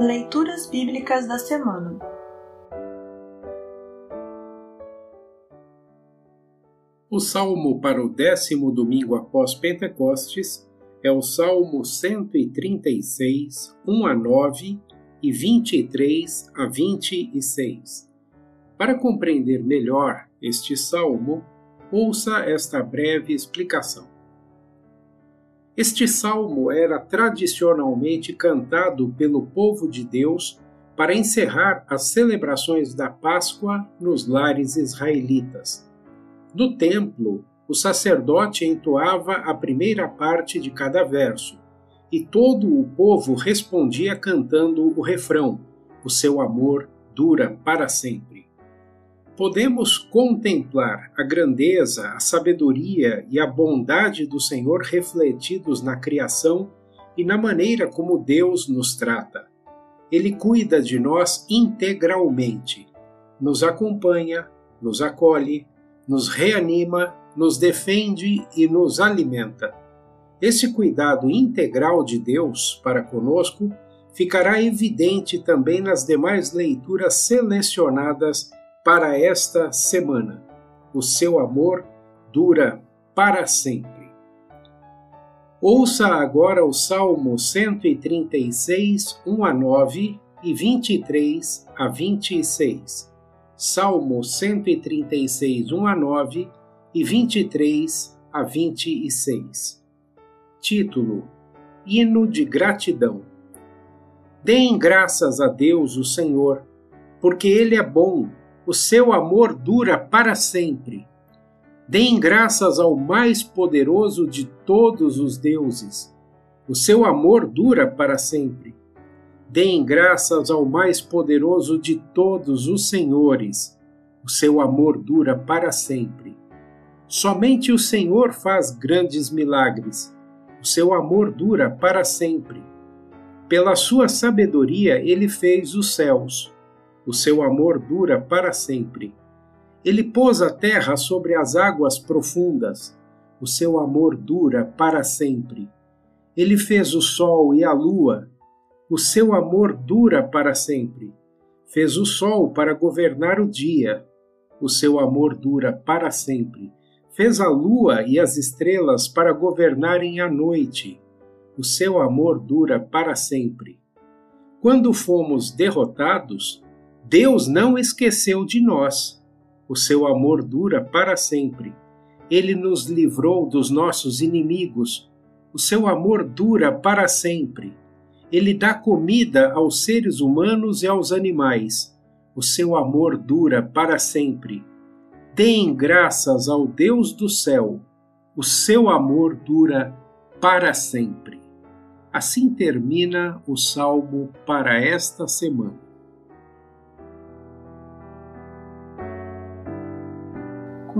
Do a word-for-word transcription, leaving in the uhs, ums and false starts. Leituras Bíblicas da Semana. O salmo para o décimo domingo após Pentecostes é o Salmo cento e trinta e seis, um a nove e vinte e três a vinte e seis. Para compreender melhor este salmo, ouça esta breve explicação. Este salmo era tradicionalmente cantado pelo povo de Deus para encerrar as celebrações da Páscoa nos lares israelitas. No templo, o sacerdote entoava a primeira parte de cada verso, e todo o povo respondia cantando o refrão: "O seu amor dura para sempre". Podemos contemplar a grandeza, a sabedoria e a bondade do Senhor refletidos na criação e na maneira como Deus nos trata. Ele cuida de nós integralmente, nos acompanha, nos acolhe, nos reanima, nos defende e nos alimenta. Esse cuidado integral de Deus para conosco ficará evidente também nas demais leituras selecionadas para esta semana. O seu amor dura para sempre. Ouça agora o Salmo cento e trinta e seis, um a nove e vinte e três a vinte e seis. Salmo cento e trinta e seis, um a nove e vinte e três a vinte e seis. Título: Hino de Gratidão. Deem graças a Deus, o Senhor, porque Ele é bom. O seu amor dura para sempre. Deem graças ao mais poderoso de todos os deuses. O seu amor dura para sempre. Deem graças ao mais poderoso de todos os senhores. O seu amor dura para sempre. Somente o Senhor faz grandes milagres. O seu amor dura para sempre. Pela sua sabedoria, ele fez os céus. O seu amor dura para sempre. Ele pôs a terra sobre as águas profundas. O seu amor dura para sempre. Ele fez o sol e a lua. O seu amor dura para sempre. Fez o sol para governar o dia. O seu amor dura para sempre. Fez a lua e as estrelas para governarem a noite. O seu amor dura para sempre. Quando fomos derrotados, Deus não esqueceu de nós. O seu amor dura para sempre. Ele nos livrou dos nossos inimigos. O seu amor dura para sempre. Ele dá comida aos seres humanos e aos animais. O seu amor dura para sempre. Deem graças ao Deus do céu. O seu amor dura para sempre. Assim termina o salmo para esta semana.